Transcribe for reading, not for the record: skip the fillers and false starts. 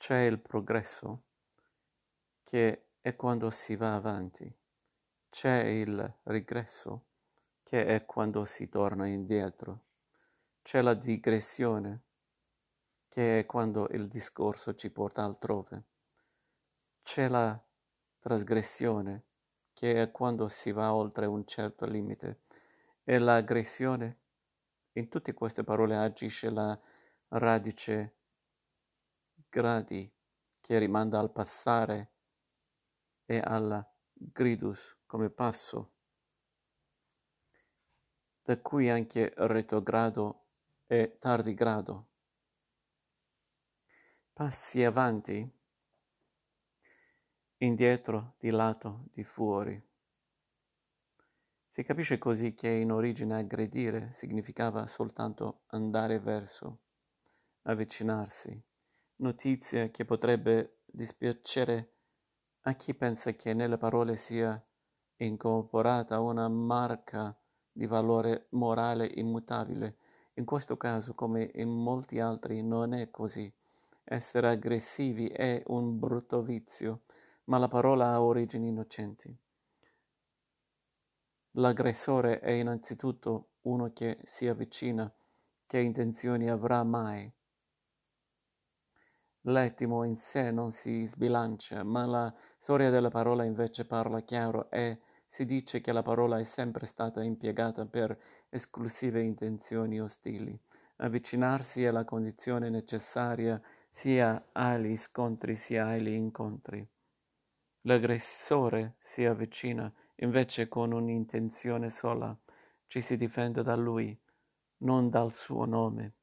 c'è il progresso, che è quando si va avanti, c'è il regresso, che è quando si torna indietro, c'è la digressione, che è quando il discorso ci porta altrove, c'è la trasgressione, che è quando si va oltre un certo limite, e l'aggressione. In tutte queste parole agisce la radice gradi, che rimanda al passare e alla gridus come passo, da cui anche retrogrado e tardigrado. Passi avanti, indietro, di lato, di fuori. Si capisce così che in origine aggredire significava soltanto andare verso, avvicinarsi. Notizia che potrebbe dispiacere a chi pensa che nelle parole sia incorporata una marca di valore morale immutabile. In questo caso, come in molti altri, non è così. Essere aggressivi è un brutto vizio, ma la parola ha origini innocenti. L'aggressore è innanzitutto uno che si avvicina, che intenzioni avrà mai. L'ettimo in sé non si sbilancia, ma la storia della parola invece parla chiaro e si dice che la parola è sempre stata impiegata per esclusive intenzioni ostili. Avvicinarsi è la condizione necessaria sia agli scontri sia agli incontri. L'aggressore si avvicina invece con un'intenzione sola, ci si difende da lui, non dal suo nome.